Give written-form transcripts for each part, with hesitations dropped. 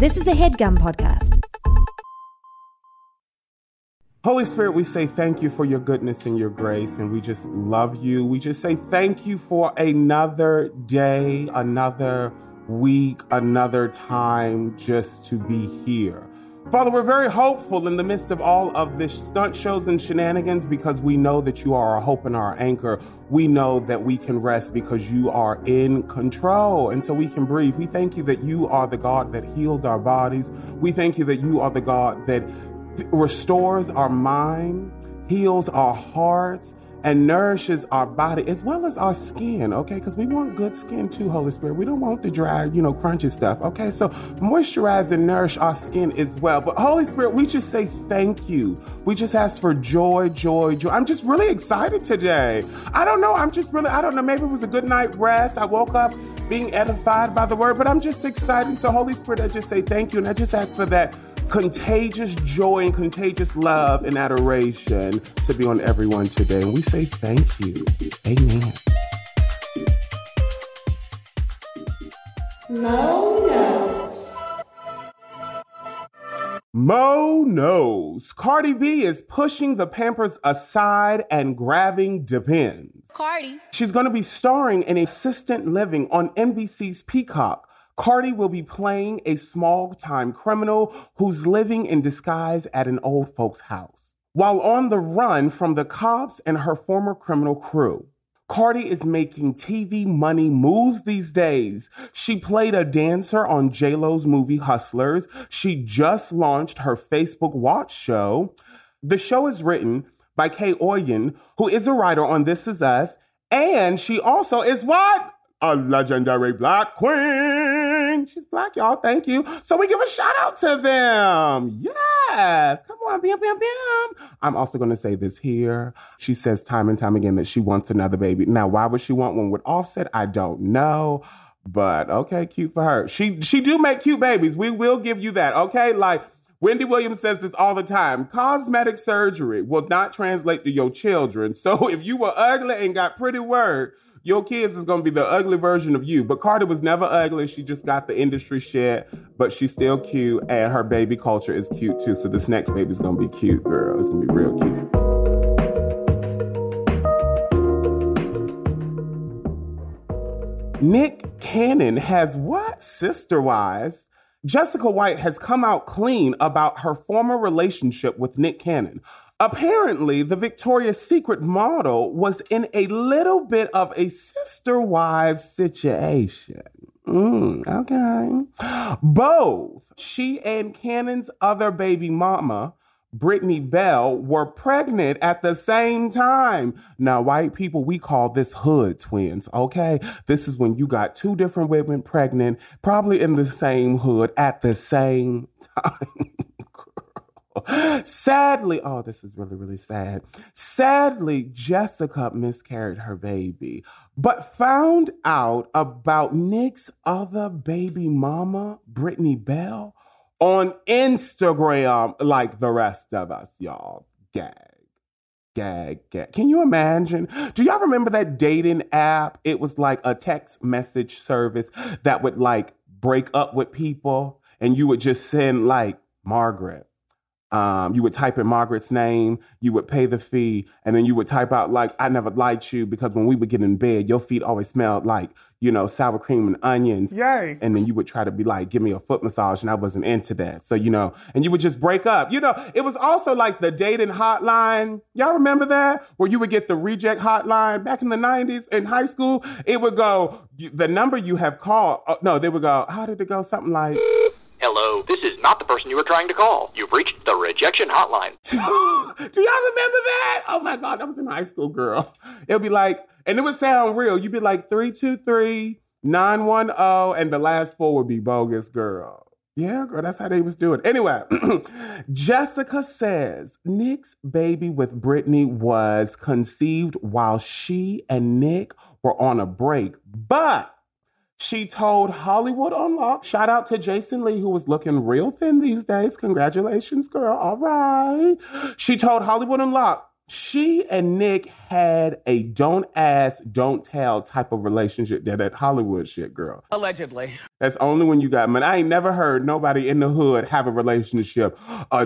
This is a HeadGum podcast. Holy Spirit, we say thank you for your goodness and your grace, and we just love you. We just say thank you for another day, another week, another time just to be here. Father, we're very hopeful in the midst of all of this stunt shows and shenanigans because we know that you are our hope and our anchor. We know that we can rest because you are in control, and so we can breathe. We thank you that you are the God that heals our bodies. We thank you that you are the God that restores our mind, heals our hearts, and nourishes our body as well as our skin, okay? Because we want good skin too, Holy Spirit. We don't want the dry, crunchy stuff, okay? So moisturize and nourish our skin as well. But Holy Spirit, we just say thank you. We just ask for joy, joy, joy. I'm just really excited today. I don't know. Maybe it was a good night rest. I woke up being edified by the word, but I'm just excited. So Holy Spirit, I just say thank you. And I just ask for that contagious joy and contagious love and adoration to be on everyone today. And we say thank you. Amen. Mo knows. Mo knows. Cardi B is pushing the Pampers aside and grabbing Depends. Cardi. She's going to be starring in Assistant Living on NBC's Peacock. Cardi will be playing a small-time criminal who's living in disguise at an old folks' house. While on the run from the cops and her former criminal crew, Cardi is making TV money moves these days. She played a dancer on J-Lo's movie Hustlers. She just launched her Facebook Watch show. The show is written by Kay Oyen, who is a writer on This Is Us, and she also is what? A legendary Black queen. She's Black, y'all. Thank you. So we give a shout out to them. Yes. Come on. Bam, bam, bam. I'm also going to say this here. She says time and time again that she wants another baby. Now, why would she want one with Offset? I don't know. But, okay, cute for her. She do make cute babies. We will give you that, okay? Like, Wendy Williams says this all the time. Cosmetic surgery will not translate to your children. So if you were ugly and got pretty word, your kids is going to be the ugly version of you. But Cardi was never ugly. She just got the industry shit. But she's still cute. And her baby culture is cute, too. So this next baby's going to be cute, girl. It's going to be real cute. Nick Cannon has what? Sister wives. Jessica White has come out clean about her former relationship with Nick Cannon. Apparently, the Victoria's Secret model was in a little bit of a sister wives situation. Okay. Both she and Cannon's other baby mama, Brittany Bell, were pregnant at the same time. Now, white people, we call this hood twins, okay? This is when you got two different women pregnant, probably in the same hood at the same time. Sadly, oh, this is really, really sad. Sadly, Jessica miscarried her baby, but found out about Nick's other baby mama, Brittany Bell, on Instagram like the rest of us, y'all. Gag. Can you imagine? Do y'all remember that dating app? It was like a text message service that would like break up with people and you would just send like Margaret. You would type in Margaret's name, you would pay the fee, and then you would type out like, I never liked you because when we would get in bed, your feet always smelled like, sour cream and onions. Yay. And then you would try to be like, give me a foot massage, and I wasn't into that. So, and you would just break up. It was also like the dating hotline. Y'all remember that? Where you would get the reject hotline back in the 90s in high school. It would go, the number you have called. Oh, no, they would go, how did it go? Something like... Hello, this is not the person you were trying to call. You've reached the rejection hotline. Do y'all remember that? Oh my God, that was in high school, girl. It'll be like, and it would sound real. You'd be like 323-910, and the last four would be bogus, girl. Yeah, girl, that's how they was doing. Anyway, Jessica says Nick's baby with Brittany was conceived while she and Nick were on a break, but she told Hollywood Unlocked, shout out to Jason Lee, who was looking real thin these days. Congratulations, girl. All right. She told Hollywood Unlocked she and Nick had a don't ask, don't tell type of relationship. That Hollywood shit, girl. Allegedly. That's only when you got money. I ain't never heard nobody in the hood have a relationship.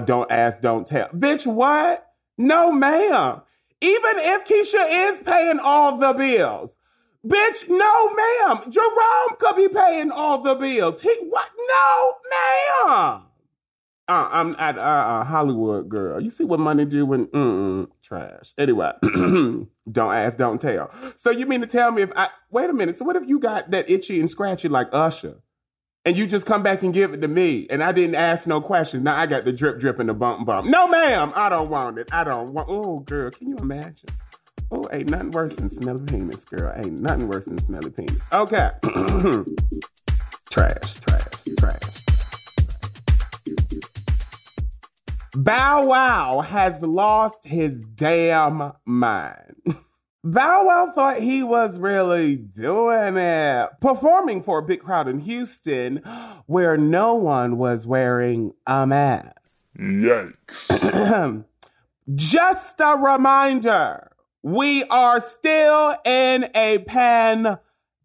Don't ask, don't tell. Bitch, what? No, ma'am. Even if Keisha is paying all the bills. Bitch, no, ma'am. Jerome could be paying all the bills. He, what? No, ma'am. I'm at Hollywood, girl. You see what money do when trash. Anyway, don't ask, don't tell. So you mean to tell me if I wait a minute? So what if you got that itchy and scratchy like Usher, and you just come back and give it to me, and I didn't ask no questions? Now I got the drip, drip, and the bump, bump. No, ma'am, I don't want it. I don't want. Oh, girl, can you imagine? Oh, ain't nothing worse than smelly penis, girl. Ain't nothing worse than smelly penis. Okay, trash. Bow Wow has lost his damn mind. Bow Wow thought he was really doing it, performing for a big crowd in Houston where no one was wearing a mask. Yikes. Just a reminder, we are still in a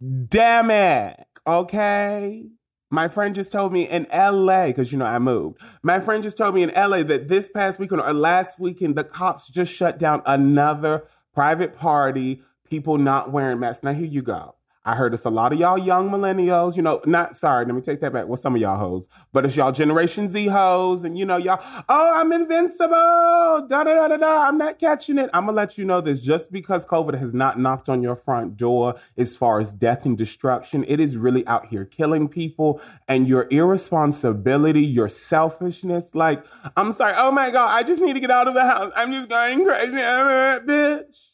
pandemic, okay? My friend just told me in LA, because, you know, I moved. My friend just told me in LA that this past weekend or last weekend, the cops just shut down another private party, people not wearing masks. Now, here you go. I heard it's a lot of y'all young millennials, you know, let me take that back. Well, some of y'all hoes, but it's y'all Generation Z hoes. And, you know, y'all, oh, I'm invincible. I'm not catching it. I'm going to let you know this. Just because COVID has not knocked on your front door as far as death and destruction, it is really out here killing people. And your irresponsibility, your selfishness, like, I'm sorry. Oh, my God. I just need to get out of the house. I'm just going crazy. Bitch.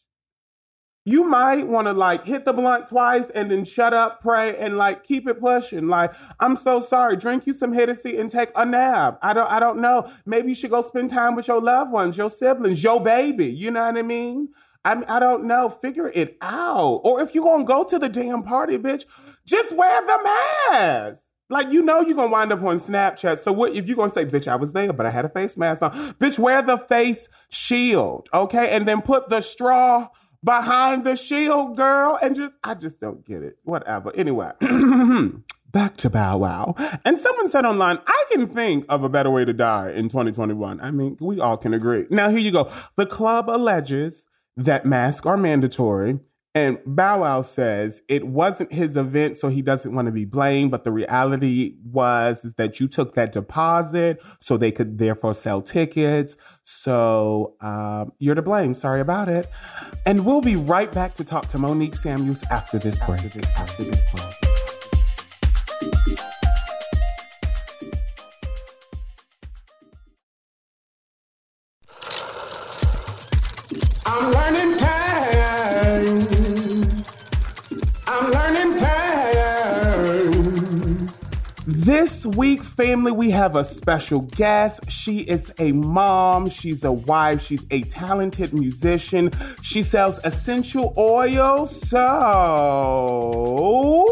You might want to, like, hit the blunt twice and then shut up, pray, and, like, keep it pushing. Like, I'm so sorry. Drink you some Hennessy and take a nap. I don't know. Maybe you should go spend time with your loved ones, your siblings, your baby. You know what I mean? I don't know. Figure it out. Or if you're going to go to the damn party, bitch, just wear the mask. Like, you know you're going to wind up on Snapchat. So what if you're going to say, bitch, I was there, but I had a face mask on. Bitch, wear the face shield, okay? And then put the straw behind the shield, girl, and I just don't get it. Whatever. Anyway, back to Bow Wow. And someone said online, I can think of a better way to die in 2021. I mean, we all can agree. Now, here you go. The club alleges that masks are mandatory, and Bow Wow says it wasn't his event, so he doesn't want to be blamed, but the reality was that you took that deposit so they could therefore sell tickets. So you're to blame. Sorry about it. And we'll be right back to talk to Monique Samuels after this break. I'm learning pain. I'm learning pain. This week, family, we have a special guest. She is a mom. She's a wife. She's a talented musician. She sells essential oils. So,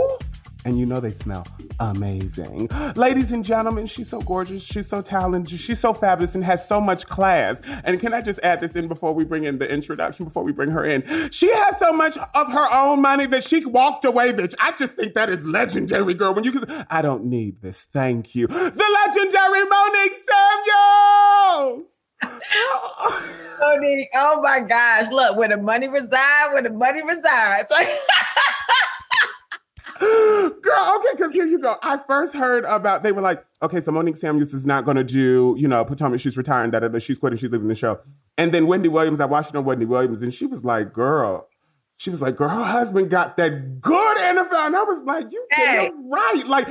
and you know they smell amazing. Ladies and gentlemen, she's so gorgeous. She's so talented. She's so fabulous and has so much class. And can I just add this in before we bring in the introduction, before we bring her in? She has so much of her own money that she walked away, bitch. I just think that is legendary, girl. When you can, I don't need this. Thank you. The legendary Monique Samuels! Monique, oh my gosh. Look, where the money resides. Girl, okay, because here you go. I first heard about, they were like, okay, so Monique Samuels is not going to do, you know, Potomac, she's retiring, she's quitting, she's leaving the show. And then Wendy Williams, I watched it on Wendy Williams, and she was like, girl, her husband got that good NFL. And I was like, you damn right. Like,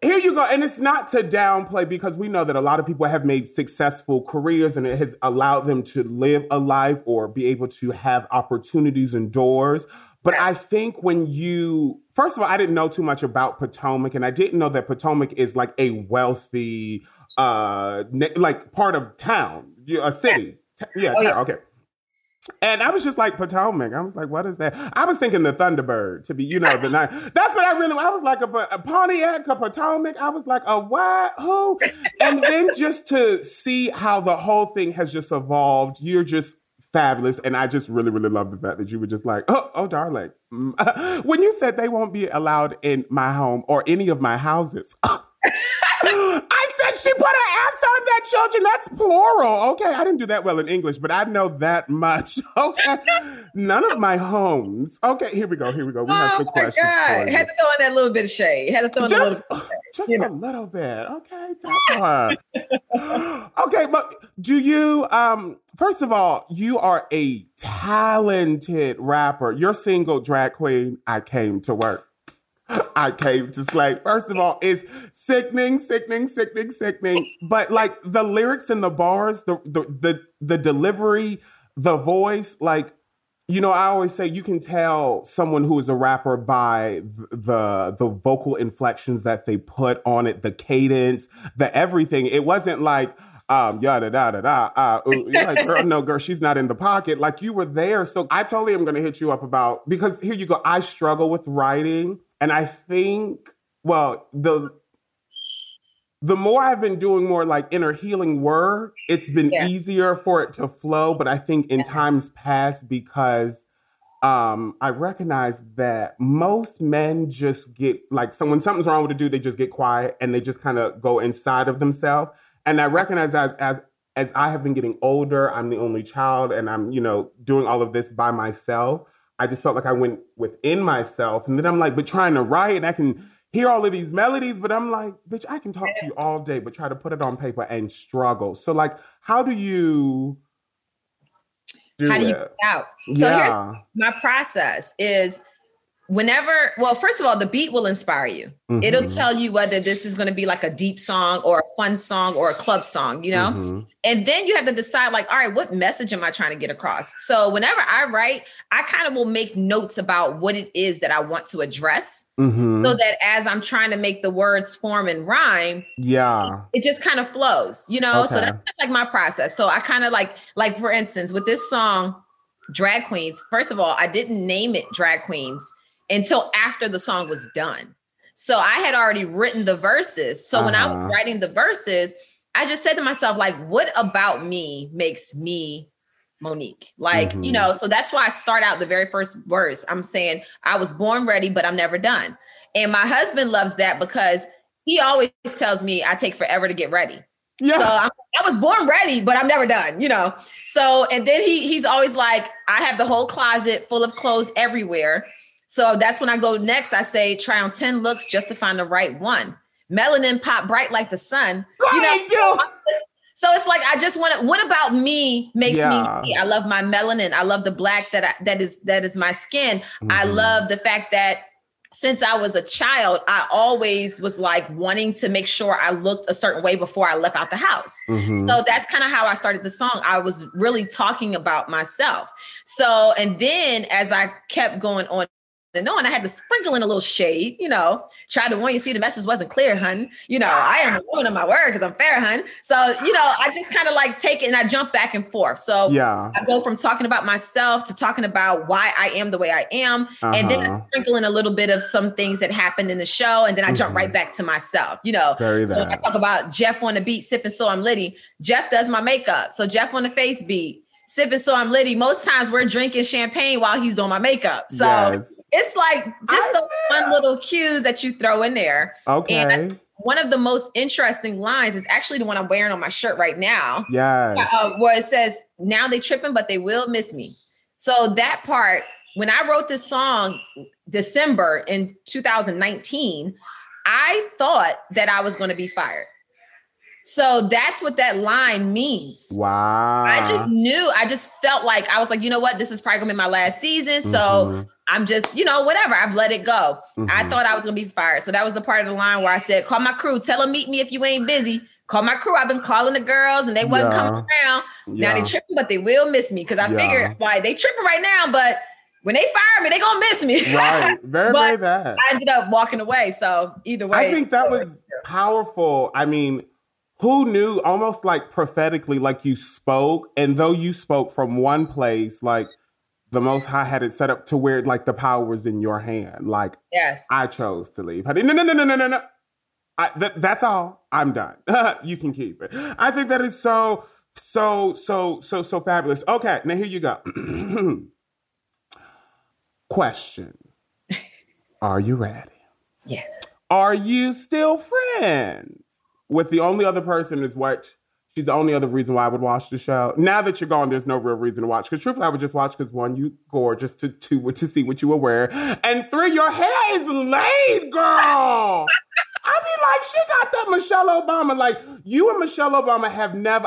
here you go. And it's not to downplay, because we know that a lot of people have made successful careers and it has allowed them to live a life or be able to have opportunities and doors. But I think first of all, I didn't know too much about Potomac, and I didn't know that Potomac is like a wealthy, like part of town, a city. Yeah, town, okay. And I was just like, Potomac. I was like, what is that? I was thinking the Thunderbird to be, you know, the night. That's what I really, I was like a Pontiac, a Potomac. I was like, a what? Who? And then just to see how the whole thing has just evolved, you're just fabulous. And I just really, really love the fact that you were just like, oh, darling. When you said they won't be allowed in my home or any of my houses. I said she put her ass on that, children. That's plural. Okay, I didn't do that well in English, but I know that much. Okay, none of my homes. Okay, here we go. We have some questions for you. Had to throw in that little bit of shade. Just a little bit. Okay, that part. Okay, but do you? First of all, you are a talented rapper. You're single, drag queen. I came to work. I came to slay. First of all, it's sickening. But like the lyrics and the bars, the delivery, the voice, like, you know, I always say you can tell someone who is a rapper by the vocal inflections that they put on it, the cadence, the everything. It wasn't like, yada, da, da, da, you're like, girl, no, girl, she's not in the pocket. Like you were there. So I totally am going to hit you up about, because here you go. I struggle with writing. And I think, well, the more I've been doing more like inner healing work, it's been easier for it to flow. But I think in times past, because I recognize that most men just get like, so when something's wrong with a dude, they just get quiet and they just kind of go inside of themselves. And I recognize as I have been getting older, I'm the only child and I'm, you know, doing all of this by myself. I just felt like I went within myself. And then I'm like, but trying to write and I can hear all of these melodies, but I'm like, bitch, I can talk to you all day, but try to put it on paper and struggle. So like, how do you do How do you get out? So here's my process is whenever, well, first of all, the beat will inspire you. Mm-hmm. It'll tell you whether this is going to be like a deep song or a fun song or a club song, you know? Mm-hmm. And then you have to decide like, all right, what message am I trying to get across? So whenever I write, I kind of will make notes about what it is that I want to address so that as I'm trying to make the words form and rhyme, it just kind of flows, you know? Okay. So that's like my process. So I kind of like for instance, with this song, Drag Queens, first of all, I didn't name it Drag Queens until after the song was done. So I had already written the verses. So when I was writing the verses, I just said to myself, like, what about me makes me Monique? Like, you know, so that's why I start out the very first verse. I'm saying I was born ready, but I'm never done. And my husband loves that because he always tells me I take forever to get ready. Yeah. So I was born ready, but I'm never done, you know? So, and then he's always like, I have the whole closet full of clothes everywhere. So that's when I go next. I say, try on 10 looks just to find the right one. Melanin pop bright like the sun. You know, so it's like, I just want to, what about me makes me, I love my melanin. I love the black that is my skin. I love the fact that since I was a child, I always was like wanting to make sure I looked a certain way before I left out the house. So that's kind of how I started the song. I was really talking about myself. So, and then as I kept going on, and I had to sprinkle in a little shade, you know, try to warn you, see, the message wasn't clear, hun. You know, I am a woman of my word because I'm fair, hun. So, you know, I just kind of like take it and I jump back and forth. So I go from talking about myself to talking about why I am the way I am. And then I sprinkle in a little bit of some things that happened in the show. And then I jump right back to myself, you know. So I talk about Jeff on the beat, sipping so I'm litty. Jeff does my makeup. So Jeff on the face beat, sipping so I'm litty. Most times we're drinking champagne while he's doing my makeup. So it's like just the fun little cues that you throw in there. Okay. And one of the most interesting lines is actually the one I'm wearing on my shirt right now. Where it says, now they tripping, but they will miss me. So that part, when I wrote this song, December in 2019, I thought that I was going to be fired. So that's what that line means. Wow. I just knew. I just felt like, I was like, you know what? This is probably going to be my last season. So I'm just, you know, whatever. I've let it go. I thought I was going to be fired. So that was the part of the line where I said, call my crew. Tell them meet me if you ain't busy. Call my crew. I've been calling the girls and they wasn't coming around. Now they tripping, but they will miss me. Because I figured, like, they tripping right now, but when they fire me, they going to miss me. Right. Very bad. I ended up walking away. So either way. I think that was powerful. I mean, Who knew, almost like prophetically, like you spoke, and though you spoke from one place, like the Most High had it set up to where like the power was in your hand. Like, yes, I chose to leave. No. That's all. I'm done. You can keep it. I think that is so fabulous. Okay, now here you go. Question. Are you ready? Yes. Are you still friends with the only other person is what? She's the only other reason why I would watch the show. Now that you're gone, there's no real reason to watch. Because truthfully, I would just watch because one, you gorgeous, two, to see what you were wearing. And three, your hair is laid, girl. I be like, she got that Michelle Obama. Like, you and Michelle Obama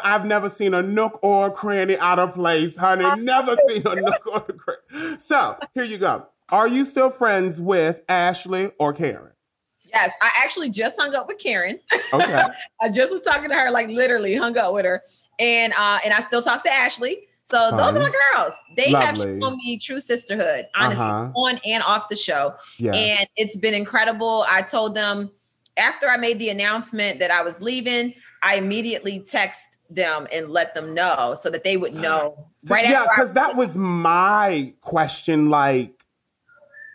I've never seen a nook or a cranny out of place, honey. Never seen a nook or a cranny. So, here you go. Are you still friends with Ashley or Karen? Yes, I actually just hung up with Karen. Okay. I just was talking to her, like literally hung up with her. And I still talk to Ashley. So those are my girls. They have shown me true sisterhood, honestly, on and off the show. Yes. And it's been incredible. I told them, after I made the announcement that I was leaving, I immediately text them and let them know so that they would know. Yeah, because that was my question, like,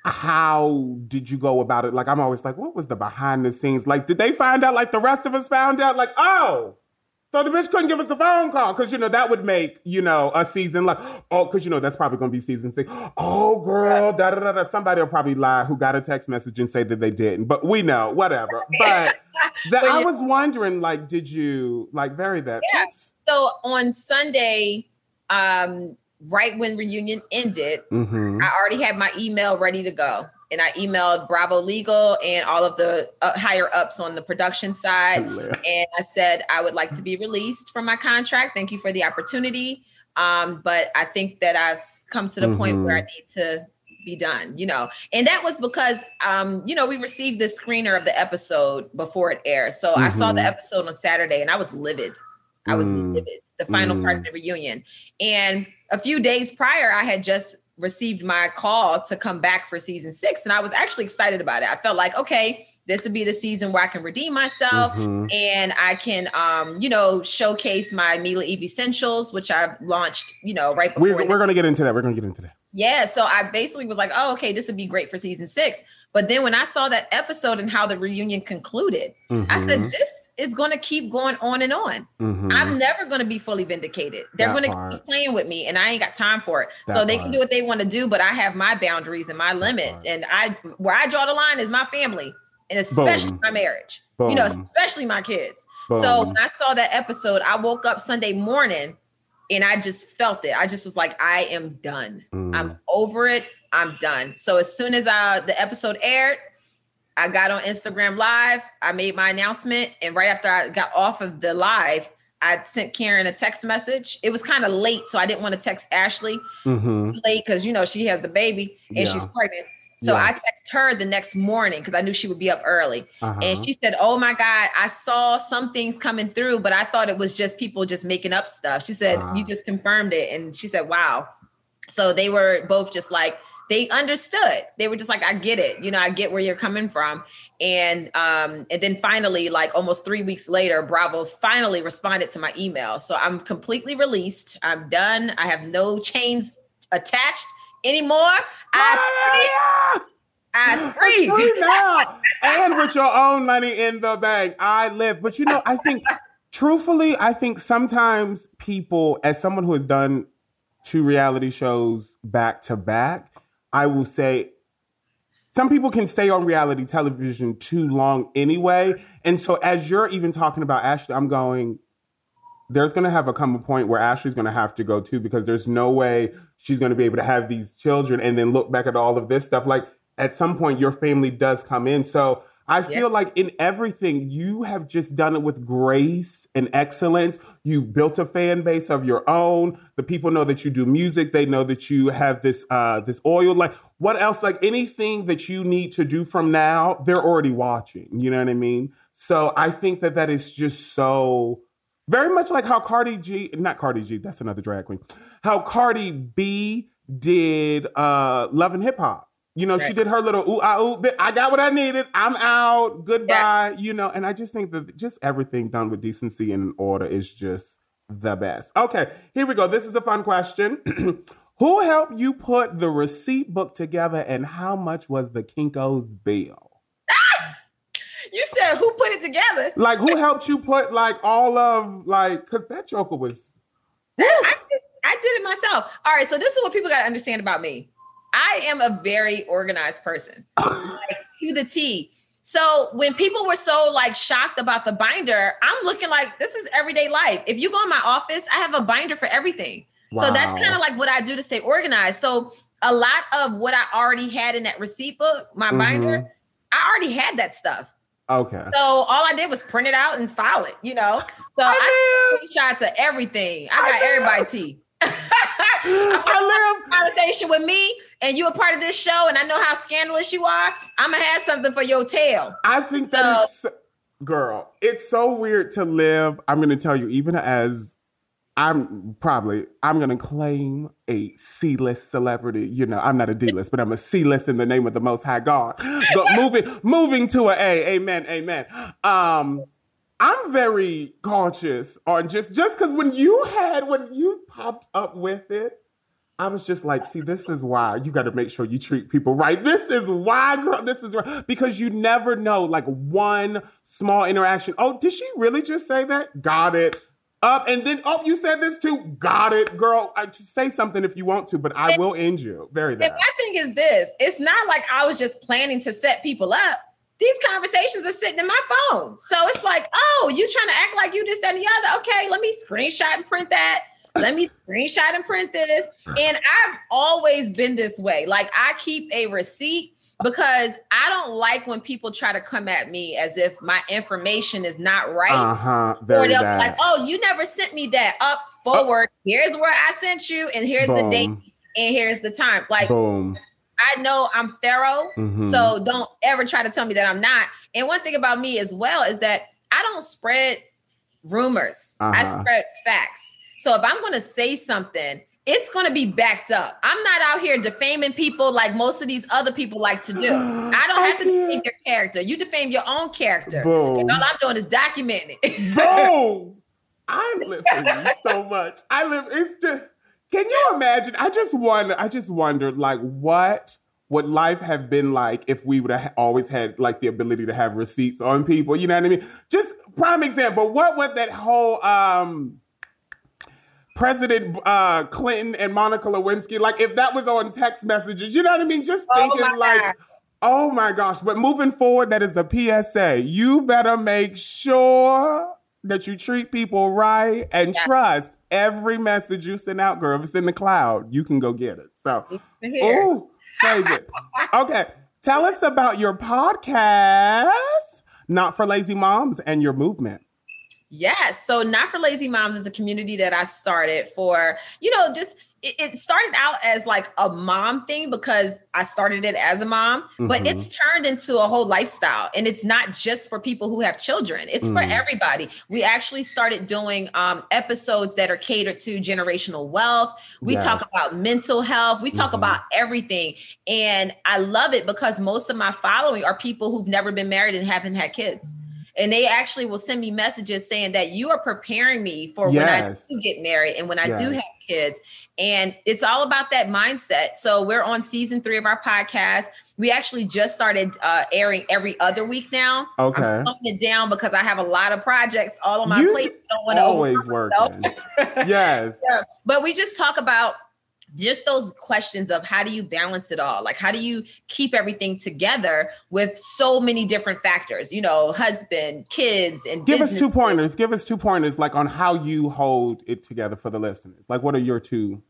how did you go about it? Like, I'm always like, what was the behind the scenes? Like, did they find out like the rest of us found out? Like, oh, so the bitch couldn't give us a phone call. Because, you know, that would make, you know, a season like, oh, because, you know, that's probably going to be season 6. Oh, girl, da-da-da-da. Somebody will probably lie who got a text message and say that they didn't. But we know, whatever. But I was wondering, like, did you, like, vary that? Yeah. So on Sunday, right when reunion ended, I already had my email ready to go. And I emailed Bravo Legal and all of the higher ups on the production side. Hilarious. And I said, I would like to be released from my contract. Thank you for the opportunity. But I think that I've come to the point where I need to be done, you know. And that was because, you know, we received the screener of the episode before it aired. So I saw the episode on Saturday and I was livid. The final part of the reunion. And a few days prior, I had just received my call to come back for season 6. And I was actually excited about it. I felt like, okay, this would be the season where I can redeem myself and I can, you know, showcase my Mila Eve Essentials, which I've launched, you know, right before. We're going to get into that. Yeah. So I basically was like, oh, okay, this would be great for season 6. But then when I saw that episode and how the reunion concluded, I said, this is going to keep going on and on. I'm never going to be fully vindicated. They're going to keep playing with me and I ain't got time for it. So they can do what they want to do, but I have my boundaries and my limits. And where I draw the line is my family and especially my marriage, you know, especially my kids. So when I saw that episode, I woke up Sunday morning and I just felt it. I just was like, I am done. I'm over it. I'm done. So as soon as the episode aired, I got on Instagram Live. I made my announcement. And right after I got off of the live, I sent Karen a text message. It was kind of late, so I didn't want to text Ashley late because, you know, she has the baby and she's pregnant. So I texted her the next morning because I knew she would be up early. And she said, oh, my God, I saw some things coming through, but I thought it was just people just making up stuff. She said, you just confirmed it. And she said, wow. So they were both just like, they understood. They were just like, I get it. You know, I get where you're coming from. And then finally, like almost 3 weeks later, Bravo finally responded to my email. So I'm completely released. I'm done. I have no chains attached anymore. I scream now. And with your own money in the bank, I live. But you know, I think, truthfully, I think sometimes people, as someone who has done 2 reality shows back to back, I will say some people can stay on reality television too long anyway. And so as you're even talking about Ashley, I'm going, there's going to have a point where Ashley's going to have to go too, because there's no way she's going to be able to have these children and then look back at all of this stuff. Like at some point your family does come in. So I feel like in everything, you have just done it with grace and excellence. You built a fan base of your own. The people know that you do music. They know that you have this oil. Like, what else? Like, anything that you need to do from now, they're already watching. You know what I mean? So I think that is just so very much like how that's another drag queen, how Cardi B did Love and Hip Hop. You know, right. She did her little ooh ah ooh. I got what I needed. I'm out. Goodbye. Yeah. You know, and I just think that just everything done with decency and order is just the best. Okay, here we go. This is a fun question. Who helped you put the receipt book together, and how much was the Kinko's bill? You said who put it together? Like, who helped you put like all of like? Because that joker was. I did it myself. All right, so this is what people got to understand about me. I am a very organized person, like, to the T. So when people were so like shocked about the binder, I'm looking like this is everyday life. If you go in my office, I have a binder for everything. Wow. So that's kind of like what I do to stay organized. So a lot of what I already had in that receipt book, my binder, I already had that stuff. Okay. So all I did was print it out and file it, you know? So I took screenshots of everything. I got everybody tea. I live conversation with me and you're a part of this show and I know how scandalous you are. I'm going to have something for your tail. I think so, that is, girl, it's so weird to live. I'm going to tell you, even as I'm going to claim a C-list celebrity. You know, I'm not a D-list, but I'm a C-list in the name of the Most High God. But moving to an A, amen. I'm very cautious on just because when you popped up with it, I was just like, see, this is why you got to make sure you treat people right. This is why, girl, this is right. Because you never know, like one small interaction. Oh, did she really just say that? Got it. Up and then, oh, you said this too. Got it, girl. Say something if you want to, but I will end you. My thing is this. It's not like I was just planning to set people up. These conversations are sitting in my phone. So it's like, oh, you trying to act like you this, that, and the other. Okay, let me screenshot and print that. Let me screenshot and print this. And I've always been this way. Like, I keep a receipt because I don't like when people try to come at me as if my information is not right. Or they'll be like, oh, you never sent me that. Up forward. Oh. Here's where I sent you. And here's the date. And here's the time. Like, boom. I know I'm thorough. So don't ever try to tell me that I'm not. And one thing about me as well is that I don't spread rumors. I spread facts. So if I'm going to say something, it's going to be backed up. I'm not out here defaming people like most of these other people like to do. I don't have to defame your character. You defame your own character. Boom. And all I'm doing is documenting it. Boom. I'm listening so much. It's just, can you imagine? I just wondered like what would life have been like if we would have always had like the ability to have receipts on people? You know what I mean? Just prime example. What would that whole, President Clinton and Monica Lewinsky, like if that was on text messages, you know what I mean? Just thinking like, oh my gosh. But moving forward, that is a PSA. You better make sure that you treat people right and trust every message you send out, girl. If it's in the cloud, you can go get it. So, ooh, crazy. Okay, tell us about your podcast, Not For Lazy Moms, and your movement. Yes. So Not For Lazy Moms is a community that I started for, you know, just it started out as like a mom thing because I started it as a mom, but it's turned into a whole lifestyle. And it's not just for people who have children. It's for everybody. We actually started doing episodes that are catered to generational wealth. We talk about mental health. We talk about everything. And I love it because most of my following are people who've never been married and haven't had kids. And they actually will send me messages saying that you are preparing me for when I do get married and when I do have kids. And it's all about that mindset. So we're on season 3 of our podcast. We actually just started airing every other week now. Okay. I'm slowing it down because I have a lot of projects all on my plate. I don't want to always work. Yeah. But we just talk about just those questions of how do you balance it all? Like, how do you keep everything together with so many different factors, you know, husband, kids, and give business. Give us two pointers, like on how you hold it together for the listeners. Like, what are your two?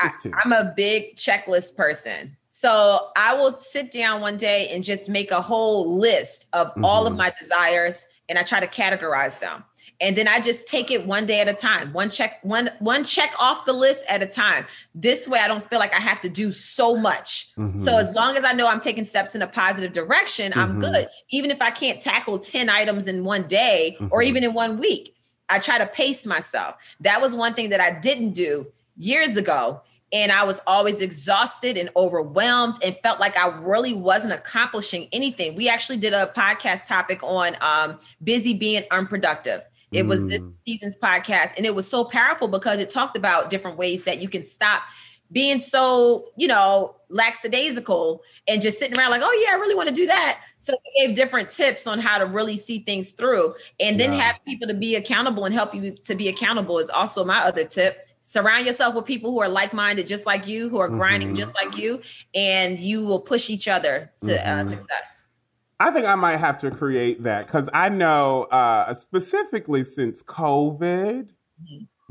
I'm a big checklist person. So I will sit down one day and just make a whole list of all of my desires. And I try to categorize them. And then I just take it one day at a time, one check off the list at a time. This way, I don't feel like I have to do so much. So as long as I know I'm taking steps in a positive direction, I'm good. Even if I can't tackle 10 items in one day or even in one week, I try to pace myself. That was one thing that I didn't do years ago. And I was always exhausted and overwhelmed and felt like I really wasn't accomplishing anything. We actually did a podcast topic on busy being unproductive. It was this season's podcast. And it was so powerful because it talked about different ways that you can stop being so, you know, lackadaisical and just sitting around like, oh yeah, I really want to do that. So they gave different tips on how to really see things through, and then have people to be accountable and help you to be accountable is also my other tip. Surround yourself with people who are like-minded, just like you, who are grinding just like you, and you will push each other to success. I think I might have to create that, because I know specifically since COVID,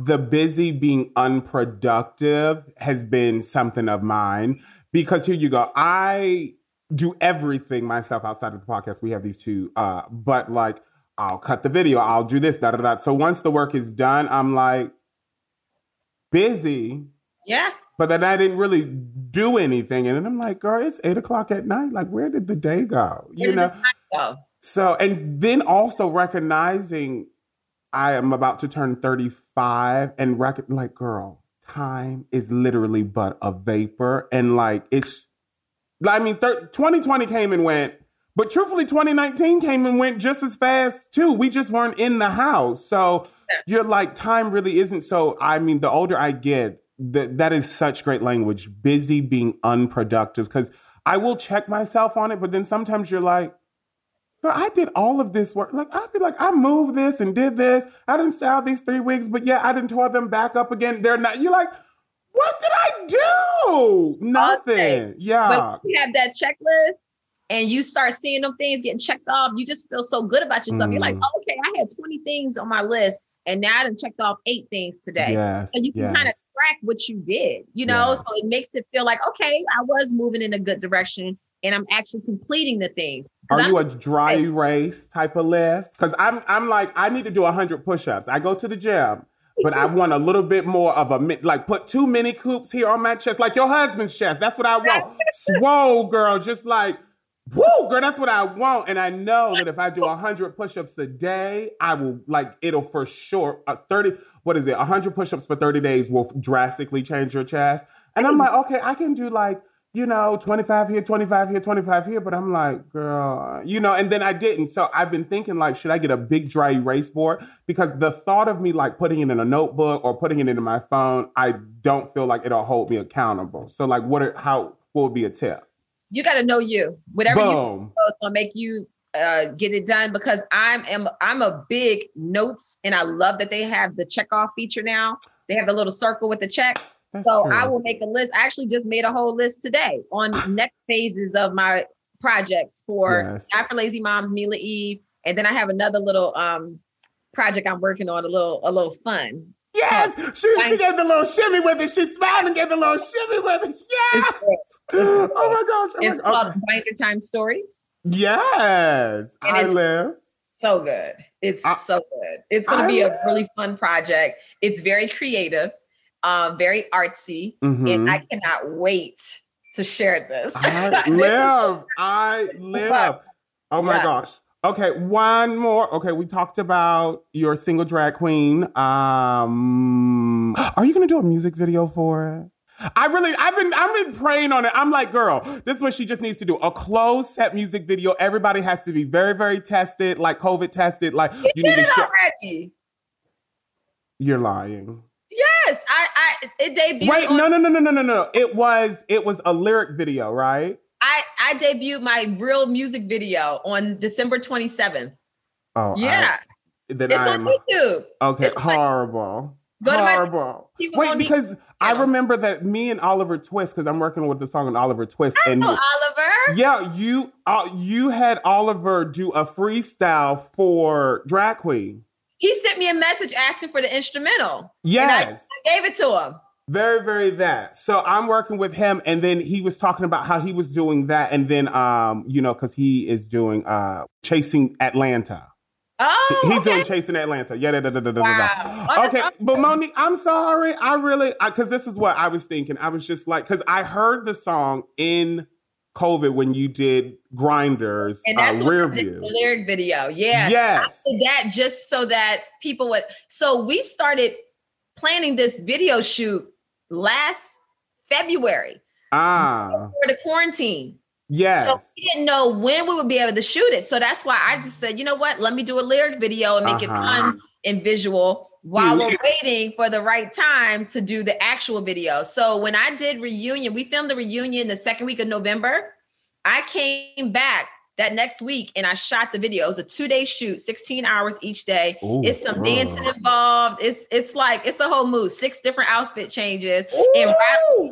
the busy being unproductive has been something of mine. Because here you go, I do everything myself outside of the podcast. We have these two, but like, I'll cut the video, I'll do this, da da da. So once the work is done, I'm like, busy. Yeah. But then I didn't really do anything. And then I'm like, girl, it's 8 o'clock at night. Like, where did the day go? You know? So, and then also recognizing I am about to turn 35 and like, girl, time is literally but a vapor. And like, it's, I mean, 2020 came and went, but truthfully, 2019 came and went just as fast too. We just weren't in the house. So you're like, time really isn't. So, I mean, the older I get, that is such great language, busy being unproductive. Because I will check myself on it, but then sometimes you're like, girl, I did all of this work. Like, I'd be like, I moved this and did this. I didn't style these 3 wigs, but yeah, I didn't tore them back up again. They're not, you're like, what did I do? Nothing. Okay. Yeah. But you have that checklist and you start seeing them things getting checked off. You just feel so good about yourself. You're like, oh, okay, I had 20 things on my list and now I done checked off 8 things today. Yes, so you can kind of track what you did, you know? Yes. So it makes it feel like, okay, I was moving in a good direction. And I'm actually completing the things. Are you a dry erase type of list? Because I'm like, I need to do 100 push-ups. I go to the gym, but I want a little bit more of a, like put too many coops here on my chest, like your husband's chest. That's what I want. Swole, girl, just like, woo, girl, that's what I want. And I know that if I do 100 push-ups a day, I will, like, it'll for sure, 100 push-ups for 30 days will drastically change your chest. And I'm like, okay, I can do like, you know, 25 here, 25 here, 25 here. But I'm like, girl, you know, and then I didn't. So I've been thinking like, should I get a big dry erase board? Because the thought of me like putting it in a notebook or putting it into my phone, I don't feel like it'll hold me accountable. So like, what would be a tip? You got to know you. Whatever you know is going to make you get it done, because I'm a big notes, and I love that they have the check off feature now. They have a little circle with the check. That's so true. I will make a list. I actually just made a whole list today on next phases of my projects for Not For Lazy Moms, Mila Eve. And then I have another little project I'm working on, a little fun. Yes, she gave the little shimmy with it. She smiled and gave the little shimmy with it. Yes. It's oh my gosh. It's called Binder Time Stories. Yes. And I live. So good. It's so good. It's going to be a really fun project. It's very creative. Very artsy, and I cannot wait to share this. I live. Oh my gosh. Okay, one more. Okay, we talked about your single drag queen. Are you going to do a music video for it? I've been praying on it. I'm like, girl, this is what she just needs to do. A closed set music video. Everybody has to be very, very tested, like COVID tested. Like you need to already. You're lying. Yes, it debuted. Wait, no. It was a lyric video, right? I debuted my real music video on December 27th. Oh, yeah. It's on YouTube. Okay, it's horrible. Horrible. Wait, because I remember that me and Oliver Twist, because I'm working with the song on Oliver Twist. I know Oliver. Yeah, you had Oliver do a freestyle for Drag Queen. He sent me a message asking for the instrumental. Yes. And I gave it to him. Very, very that. So I'm working with him. And then he was talking about how he was doing that. And then, you know, because he is doing Chasing Atlanta. Oh, he's doing Chasing Atlanta. Yeah, wow. Okay, but Monique, I'm sorry. Because this is what I was thinking. I was just like, because I heard the song in COVID when you did Grinders and that's Rear View. The lyric video. Yeah. Yes. I did that just so that people would. So we started planning this video shoot last February. For the quarantine. Yeah. So we didn't know when we would be able to shoot it. So that's why I just said, you know what? Let me do a lyric video and make it fun and visual while we're waiting for the right time to do the actual video. So when I did reunion, we filmed the reunion the second week of November. I came back that next week and I shot the video. It was a 2-day shoot, 16 hours each day. Ooh, it's some dancing involved. It's like, it's a whole mood, 6 different outfit changes. Ooh. And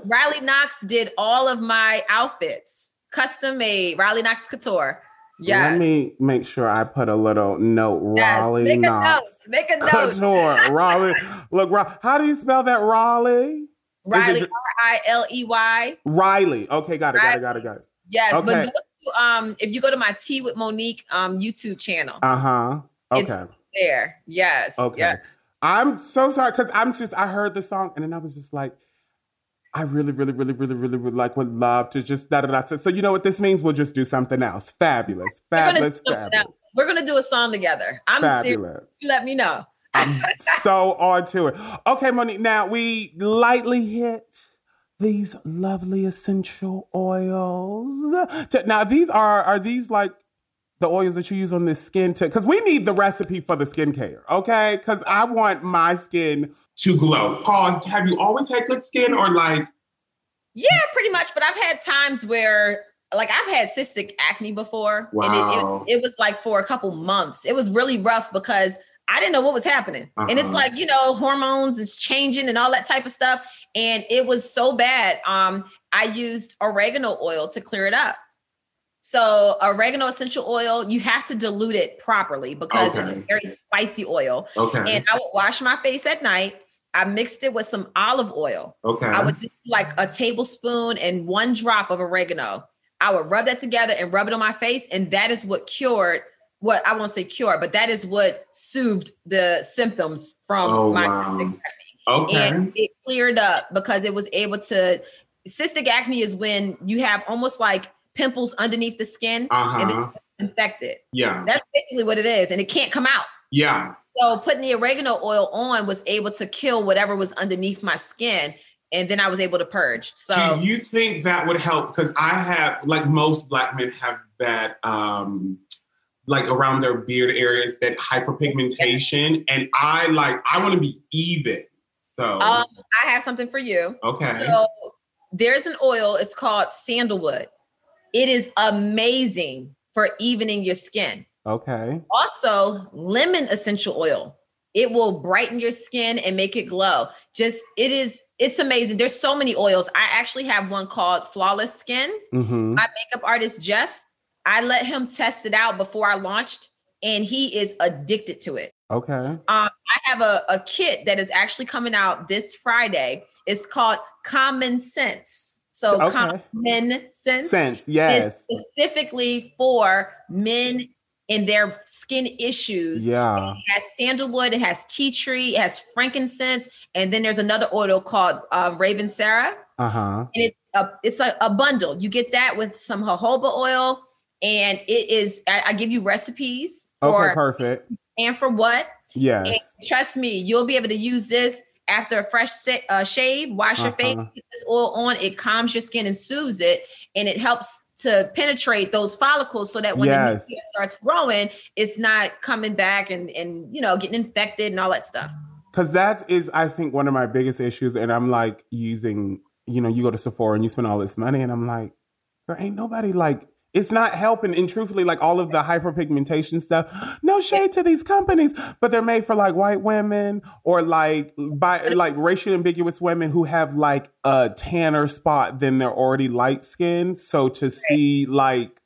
Riley Knox did all of my outfits. Custom made, Riley Knox Couture. Yeah. Let me make sure I put a little note. Riley Knox. Make a note. Couture. Riley. Look, how do you spell that? Riley. Riley. R-I-L-E-Y. Riley. Okay, got it. Riley. Got it. Yes, okay. But go to, if you go to my Tea with Monique YouTube channel. Okay. It's there. Yes. Okay. Yes. I'm so sorry because I heard the song and then I was just like, I really would love to just da-da-da. So you know what this means? We'll just do something else. Fabulous. We're going to do a song together. I'm serious. Let me know. I'm so on to it. Okay, Monique, now we lightly hit these lovely essential oils. Now, these are these like the oils that you use on the skin? Because we need the recipe for the skincare, okay? Because I want my skin to glow. Pause. Have you always had good skin or like? Yeah, pretty much. But I've had times where like I've had cystic acne before. Wow. And it was like for a couple months. It was really rough because I didn't know what was happening. Uh-huh. And it's like, you know, hormones is changing and all that type of stuff. And it was so bad. I used oregano oil to clear it up. So oregano essential oil, you have to dilute it properly because it's a very spicy oil. Okay. And I would wash my face at night. I mixed it with some olive oil. Okay. I would do like a tablespoon and 1 drop of oregano. I would rub that together and rub it on my face. And that is what cured, I won't say cured, but that is what soothed the symptoms from my cystic acne. Okay. And it cleared up because it was able to, cystic acne is when you have almost like pimples underneath the skin and it's infected. Yeah. That's basically what it is. And it can't come out. Yeah. So putting the oregano oil on was able to kill whatever was underneath my skin. And then I was able to purge. So do you think that would help? Because I have, like most Black men have that, like around their beard areas, that hyperpigmentation. And I want to be even. So I have something for you. Okay. So there's an oil, it's called sandalwood. It is amazing for evening your skin. Okay. Also, lemon essential oil. It will brighten your skin and make it glow. It's amazing. There's so many oils. I actually have one called Flawless Skin. Mm-hmm. My makeup artist, Jeff, I let him test it out before I launched and he is addicted to it. Okay. I have a kit that is actually coming out this Friday. It's called Common Sense. So Common Sense. Yes. Is specifically for men and their skin issues. Yeah. It has sandalwood, it has tea tree, it has frankincense, and then there's another oil called Raven Sarah. And it's like a bundle. You get that with some jojoba oil, and it is. I give you recipes. Okay, perfect. And for what? Yes. And trust me, you'll be able to use this. After a fresh shave, wash your face, get this oil on, it calms your skin and soothes it. And it helps to penetrate those follicles so that when the new hair starts growing, it's not coming back and you know, getting infected and all that stuff. Because that is, I think, one of my biggest issues. And I'm like using, you know, you go to Sephora and you spend all this money and I'm like, there ain't nobody like... It's not helping. And truthfully, like all of the hyperpigmentation stuff, no shade to these companies, but they're made for like white women or like by like racially ambiguous women who have like a tanner spot than they're already light skinned. So to see like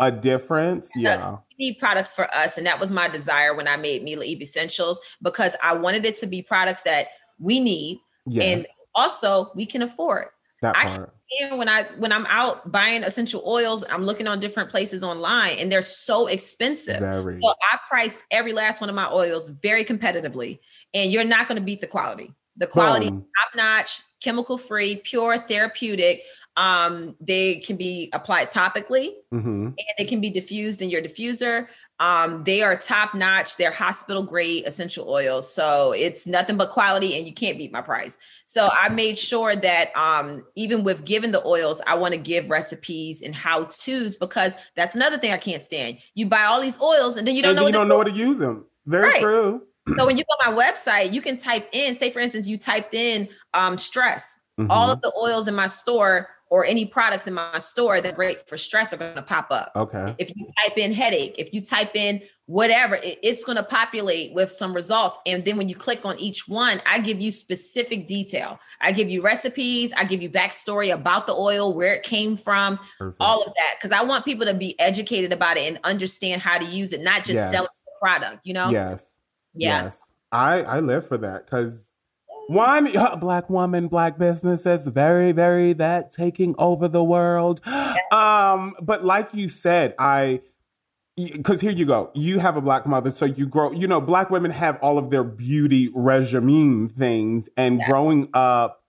a difference. Yeah. We need products for us. And that was my desire when I made Mila Eve Essentials, because I wanted it to be products that we need and also we can afford. That part. When I'm out buying essential oils, I'm looking on different places online and they're so expensive. So I priced every last one of my oils very competitively and you're not going to beat the quality. The quality is top-notch, chemical-free, pure, therapeutic. They can be applied topically and they can be diffused in your diffuser. They are top notch. They're hospital grade essential oils. So it's nothing but quality and you can't beat my price. So I made sure that even with giving the oils, I want to give recipes and how to's, because that's another thing I can't stand. You buy all these oils and then you don't know. You don't know how to use them. Very true. So when you go on my website, you can type in, say, for instance, you typed in stress, all of the oils in my store or any products in my store that are great for stress are going to pop up. Okay. If you type in headache, if you type in whatever, it's going to populate with some results. And then when you click on each one, I give you specific detail. I give you recipes. I give you backstory about the oil, where it came from, all of that. Because I want people to be educated about it and understand how to use it, not just selling the product, you know? Yes. I live for that because one, Black woman, Black businesses, very, very that taking over the world. But like you said, because here you go. You have a Black mother, so you grow, you know, Black women have all of their beauty regime things. And growing up,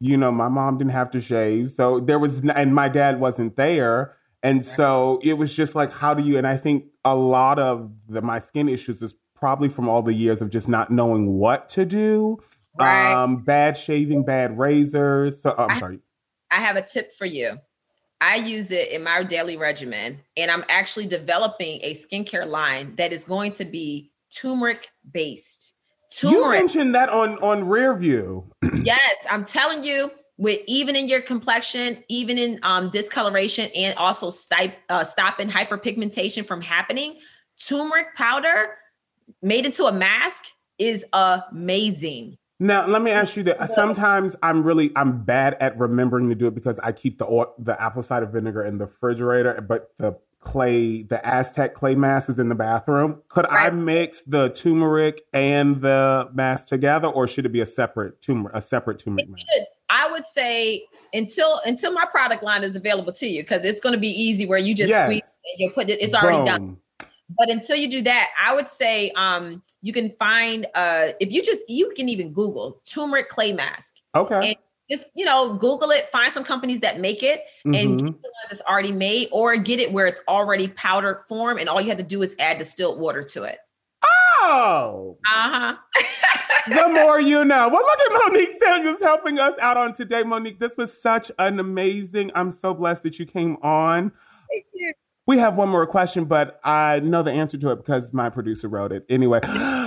you know, my mom didn't have to shave. So there was, and my dad wasn't there. And so it was just like, how do you, and I think a lot of my skin issues is probably from all the years of just not knowing what to do. Bad shaving, bad razors. So, I have a tip for you. I use it in my daily regimen, and I'm actually developing a skincare line that is going to be turmeric based. You mentioned that on Rear View. Yes, I'm telling you, with even in your complexion, even in discoloration, and also stopping hyperpigmentation from happening, turmeric powder made into a mask is amazing. Now, let me ask you that. Sometimes I'm bad at remembering to do it because I keep the apple cider vinegar in the refrigerator, but the Aztec clay mask is in the bathroom. Could I mix the turmeric and the mask together, or should it be a separate turmeric mask? I would say until my product line is available to you, because it's going to be easy where you just squeeze and you put it. It's already done. But until you do that, I would say you can find, if you just, you can even Google turmeric clay mask. Okay. And just, you know, Google it, find some companies that make it and get the ones that's already made, or get it where it's already powdered form. And all you have to do is add distilled water to it. Oh. The more you know. Well, look at Monique Samuels helping us out on today. Monique, this was such an amazing, I'm so blessed that you came on. Thank you. We have one more question, but I know the answer to it because my producer wrote it. Anyway,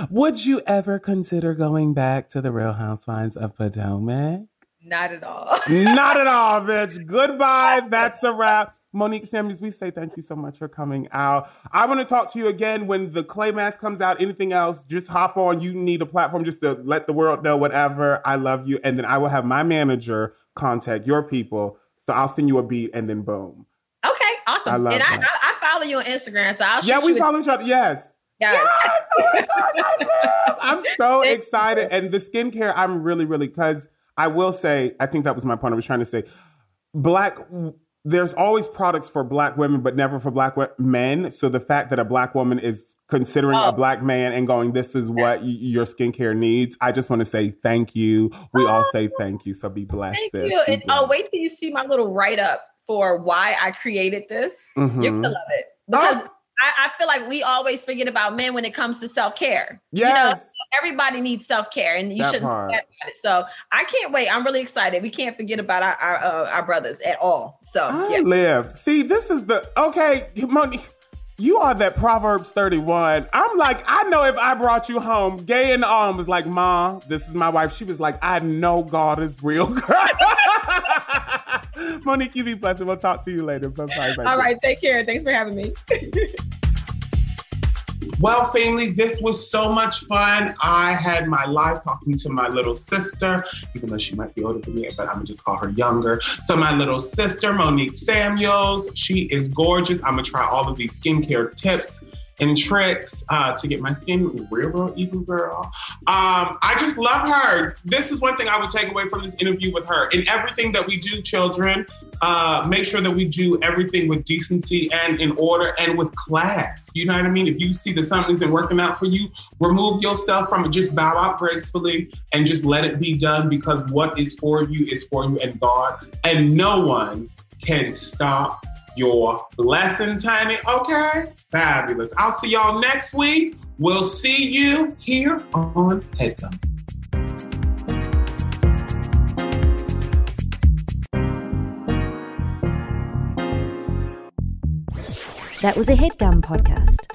would you ever consider going back to the Real Housewives of Potomac? Not at all. Not at all, bitch. Goodbye. That's a wrap. Monique Samuels, we say thank you so much for coming out. I want to talk to you again when the clay mask comes out. Anything else, just hop on. You need a platform just to let the world know whatever. I love you. And then I will have my manager contact your people. So I'll send you a beat and then boom. Okay, awesome. I follow you on Instagram, so I'll show you. Yeah, we follow each other. Yes. Oh my gosh, I'm so excited. And the skincare, I'm really, really, because I will say, I think that was my point. I was trying to say, there's always products for Black women, but never for Black men. So the fact that a Black woman is considering a Black man and going, this is what your skincare needs. I just want to say thank you. We all say thank you. So be blessed. Thank you. And wait till you see my little write-up for why I created this. You're gonna love it. Because I feel like we always forget about men when it comes to self-care. Yes. You know, everybody needs self-care, and you shouldn't forget about it. So I can't wait. I'm really excited. We can't forget about our brothers at all. So I live. See, this is Monique, you are that Proverbs 31. I'm like, I know if I brought you home, gay in the arm was like, Mom, this is my wife. She was like, I know God is real, girl. Monique, you be blessed. We'll talk to you later. Bye-bye. All right. Take care. Thanks for having me. Well, family, this was so much fun. I had my live talking to my little sister, even though she might be older than me, but I'm going to just call her younger. So my little sister, Monique Samuels, she is gorgeous. I'm going to try all of these skincare tips and tricks to get my skin real evil, girl. I just love her. This is one thing I would take away from this interview with her. In everything that we do, children, make sure that we do everything with decency and in order and with class. You know what I mean? If you see that something isn't working out for you, remove yourself from it. Just bow out gracefully and just let it be done, because what is for you and God, and no one can stop your lessons, honey. Okay? Fabulous. I'll see y'all next week. We'll see you here on HeadGum. That was a HeadGum podcast.